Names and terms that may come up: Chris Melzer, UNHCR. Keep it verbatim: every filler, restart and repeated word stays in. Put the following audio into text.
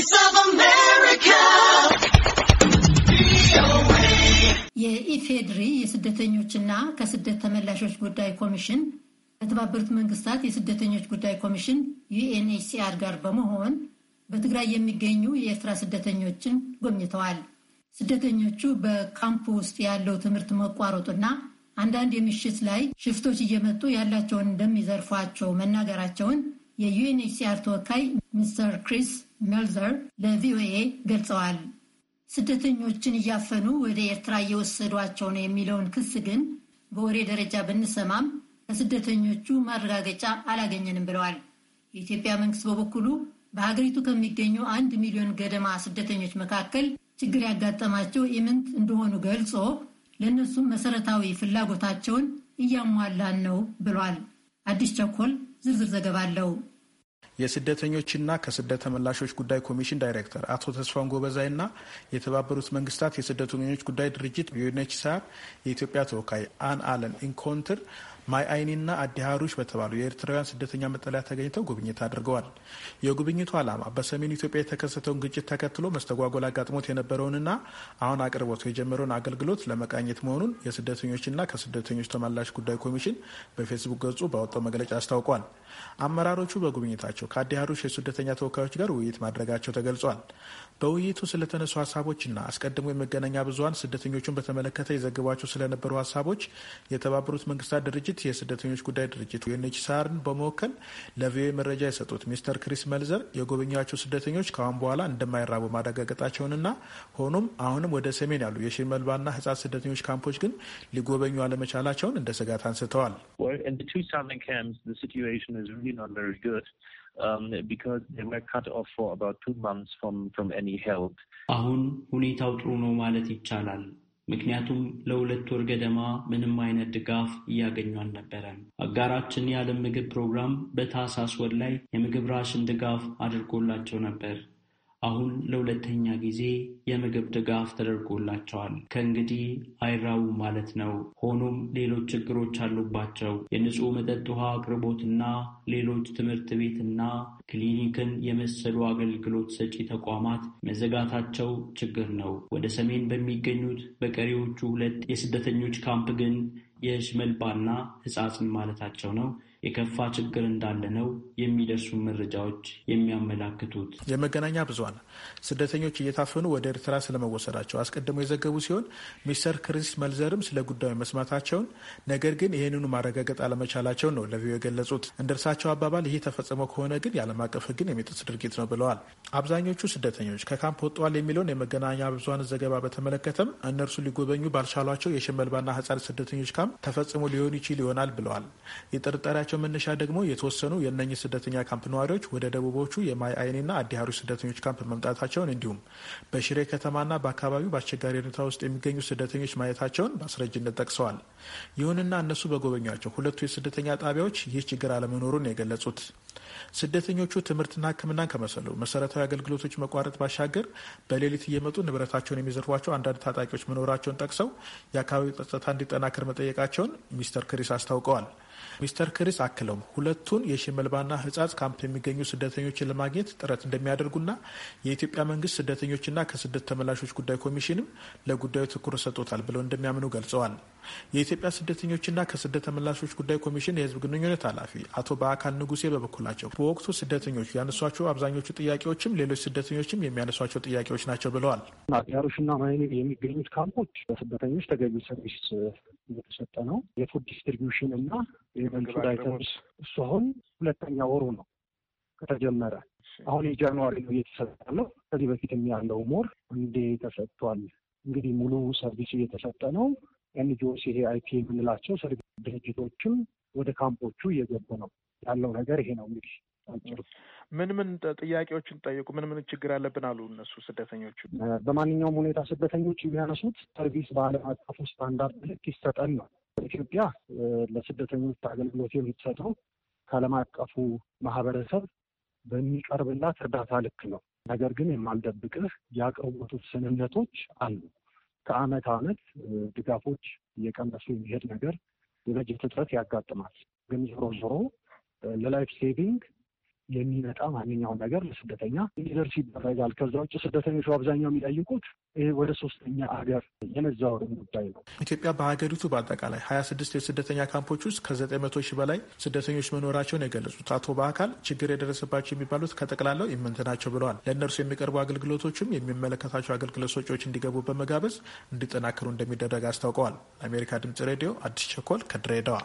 Voice of America. የኢፌድሪ የስደተኞችና ከስደት ተመላሾች ጉዳይ ኮሚሽን ከተባበሩት መንግስታት የስደተኞች ጉዳይ ኮሚሽን ዩ ኤን ኤች ሲ አር ጋር በመሆን በትግራይ የሚገኙ የኤርትራ ስደተኞችን ጎብኝተዋል። ስደተኞቹ በካምፕ ውስጥ ያለው ትምህርት መቋረጡና አንዳንድ የምሽት ላይ ሽፍቶች እየመጡ ያላቸውን እንደሚዘርፏቸው መናገራቸውን የዩኤንኤችሲአር ተወካይ ሚስተር ክሪስ ሜልዘር ለቪኦኤ ገልጸዋል። ስደተኞችን እያፈኑ ወደ ኤርትራ እየወሰዷቸው ነው የሚለውን ክስ ግን በወሬ ደረጃ ብንሰማም ከስደተኞቹ ማረጋገጫ አላገኘንም ብለዋል። የኢትዮጵያ መንግስት በበኩሉ በሀገሪቱ ከሚገኙ አንድ ሚሊዮን ገደማ ስደተኞች መካከል ችግር ያጋጠማቸው ኢምንት እንደሆኑ ገልጾ ለእነሱም መሰረታዊ ፍላጎታቸውን እያሟላን ነው ብሏል። አዲስ ቸኮል ዝርዝር ዘገባ አለው። የስደተኞችና ከስደት ተመላሾች ጉዳይ ኮሚሽን ዳይሬክተር አቶ ተስፋን ጎበዛይና የተባበሩት መንግስታት የስደተኞች ጉዳይ ድርጅት ዩኤንኤችሲአር የኢትዮጵያ ተወካይ አን አለን ኢንኮንትር ማይ አይኒና አዲሃሩሽ በተባሉ የኤርትራውያን ስደተኛ መጠለያ ተገኝተው ጉብኝት አድርገዋል። የጉብኝቱ ዓላማ በሰሜን ኢትዮጵያ የተከሰተውን ግጭት ተከትሎ መስተጓጎል አጋጥሞት የነበረውንና አሁን አቅርቦት የጀመረውን አገልግሎት ለመቃኘት መሆኑን የስደተኞችና ከስደተኞች ተመላሽ ጉዳይ ኮሚሽን በፌስቡክ ገጹ ባወጣው መግለጫ አስታውቋል። አመራሮቹ በጉብኝታቸው ከአዲሃሩሽ የስደተኛ ተወካዮች ጋር ውይይት ማድረጋቸው ተገልጿል። በውይይቱ ስለተነሱ ሀሳቦችና አስቀድሞ የመገናኛ ብዙሀን ስደተኞቹን በተመለከተ የዘገቧቸው ስለነበሩ ሀሳቦች የተባበሩት መንግስታት ድርጅት የስደተኞች ጉዳይ ድርጅት ዩኤንኤችሲአርን በመወከል ለቪኦኤ መረጃ የሰጡት ሚስተር ክሪስ መልዘር የጎበኟቸው ስደተኞች ከአሁን በኋላ እንደማይራቡ ማረጋገጣቸውንና ሆኖም አሁንም ወደ ሰሜን ያሉ የሽመልባና ህጻን ስደተኞች ካምፖች ግን ሊጎበኙ አለመቻላቸውን እንደ ስጋት አንስተዋል። አሁን ሁኔታው ጥሩ ነው ማለት ይቻላል። ምክንያቱም ለሁለት ወር ገደማ ምንም አይነት ድጋፍ እያገኙ አልነበረም። አጋራችን የዓለም ምግብ ፕሮግራም በታህሳስ ወር ላይ የምግብ ራሽን ድጋፍ አድርጎላቸው ነበር። አሁን ለሁለተኛ ጊዜ የምግብ ድጋፍ ተደርጎላቸዋል። ከእንግዲህ አይራቡም ማለት ነው። ሆኖም ሌሎች ችግሮች አሉባቸው። የንጹህ መጠጥ ውሃ አቅርቦትና ሌሎች ትምህርት ቤትና ክሊኒክን የመሰሉ አገልግሎት ሰጪ ተቋማት መዘጋታቸው ችግር ነው። ወደ ሰሜን በሚገኙት በቀሪዎቹ ሁለት የስደተኞች ካምፕ ግን የሽመልባና ህጻጽን ማለታቸው ነው የከፋ ችግር እንዳለ ነው የሚደርሱ መረጃዎች የሚያመላክቱት። የመገናኛ ብዙሃን ስደተኞች እየታፈኑ ወደ ኤርትራ ስለመወሰዳቸው አስቀድሞ የዘገቡ ሲሆን ሚስተር ክሪስ መልዘርም ስለ ጉዳዩ መስማታቸውን ነገር ግን ይህንኑ ማረጋገጥ አለመቻላቸውን ነው ለቪኦኤ የገለጹት። እንደ እርሳቸው አባባል ይህ ተፈጽሞ ከሆነ ግን የዓለም አቀፍ ህግን የሚጥስ ድርጊት ነው ብለዋል። አብዛኞቹ ስደተኞች ከካምፕ ወጥተዋል የሚለውን የመገናኛ ብዙሃን ዘገባ በተመለከተም እነርሱ ሊጎበኙ ባልቻሏቸው የሽመልባና ህጻን ስደተኞች ካምፕ ተፈጽሞ ሊሆን ይችል ይሆናል ብለዋል። የጥርጣሪያቸው መነሻ ደግሞ የተወሰኑ የእነኚህ ስደተኛ ካምፕ ነዋሪዎች ወደ ደቡቦቹ የማይ አይኔና አዲሃሩሽ ስደተኞች ካምፕ መምጣታቸውን እንዲሁም በሽሬ ከተማና በአካባቢው በአስቸጋሪ ሁኔታ ውስጥ የሚገኙ ስደተኞች ማየታቸውን በአስረጅነት ጠቅሰዋል። ይሁንና እነሱ በጎበኟቸው ሁለቱ የስደተኛ ጣቢያዎች ይህ ችግር አለመኖሩን የገለጹት ስደተኞቹ ትምህርትና ሕክምናን ከመሰሉ መሰረታዊ አገልግሎቶች መቋረጥ ባሻገር በሌሊት እየመጡ ንብረታቸውን የሚዘርፏቸው አንዳንድ ታጣቂዎች መኖራቸውን ጠቅሰው የአካባቢው ጸጥታ እንዲጠናከር መጠየቃቸውን ሚስተር ክሪስ አስታውቀዋል። ሚስተር ክሪስ አክለውም ሁለቱን የሽመልባና ህጻጽ ካምፕ የሚገኙ ስደተኞችን ለማግኘት ጥረት እንደሚያደርጉና የኢትዮጵያ መንግስት ስደተኞችና ከስደት ተመላሾች ጉዳይ ኮሚሽንም ለጉዳዩ ትኩረት ሰጥቶታል ብለው እንደሚያምኑ ገልጸዋል። የኢትዮጵያ ስደተኞችና ከስደት ተመላሾች ጉዳይ ኮሚሽን የህዝብ ግንኙነት ኃላፊ አቶ በአካል ንጉሴ በበኩላቸው በወቅቱ ስደተኞቹ ያነሷቸው አብዛኞቹ ጥያቄዎችም ሌሎች ስደተኞችም የሚያነሷቸው ጥያቄዎች ናቸው ብለዋል። አዲሃሩሽና ማይኒ የሚገኙት ካምፖች በስደተኞች ተገቢ ሰርቪስ እየተሰጠ ነው። የፉድ ዲስትሪቢዩሽን እና የመንግስት አይተምስ እሱ አሁን ሁለተኛ ወሩ ነው ከተጀመረ። አሁን የጃንዋሪ ነው እየተሰጠ ነው። ከዚህ በፊት ያለው ሞር እንዴ ተሰጥቷል። እንግዲህ ሙሉ ሰርቪስ እየተሰጠ ነው። ኤንጂኦስ ይሄ አይቲ የምንላቸው ሰርቪስ ድርጅቶችም ወደ ካምፖቹ እየገቡ ነው ያለው ነገር ይሄ ነው። እንግዲህ ምን ምን ጥያቄዎችን ጠይቁ ምን ምን ችግር አለብን አሉ እነሱ ስደተኞቹ። በማንኛውም ሁኔታ ስደተኞች የሚያነሱት ሰርቪስ በዓለም አቀፉ ስታንዳርድ ልክ ይሰጠን ነው። ኢትዮጵያ ለስደተኞች አገልግሎት የምትሰጠው ከዓለም አቀፉ ማህበረሰብ በሚቀርብላት እርዳታ ልክ ነው። ነገር ግን የማልደብቅህ የአቅርቦቱ ስንነቶች አሉ። ከአመት አመት ድጋፎች እየቀነሱ የሚሄድ ነገር የበጀት እጥረት ያጋጥማል። ግን ዞሮ ዞሮ ለላይፍ ሴቪንግ የሚመጣ ማንኛውም ነገር ለስደተኛ ሊደርስ ይደረጋል። ከዛው ውጭ ስደተኞች አብዛኛው የሚጠይቁት ይሄ ወደ ሶስተኛ ሀገር የመዛወር ጉዳይ ነው። ኢትዮጵያ በሀገሪቱ በአጠቃላይ ሀያ ስድስት የስደተኛ ካምፖች ውስጥ ከ900ሺ በላይ ስደተኞች መኖራቸውን የገለጹት አቶ በአካል ችግር የደረሰባቸው የሚባሉት ከጠቅላላው ይመንተናቸው ብለዋል። ለእነርሱ የሚቀርቡ አገልግሎቶችም የሚመለከታቸው አገልግሎት ሰጪዎች እንዲገቡ በመጋበዝ እንዲጠናከሩ እንደሚደረግ አስታውቀዋል። ለአሜሪካ ድምጽ ሬዲዮ አዲስ ቸኮል ከድሬዳዋ።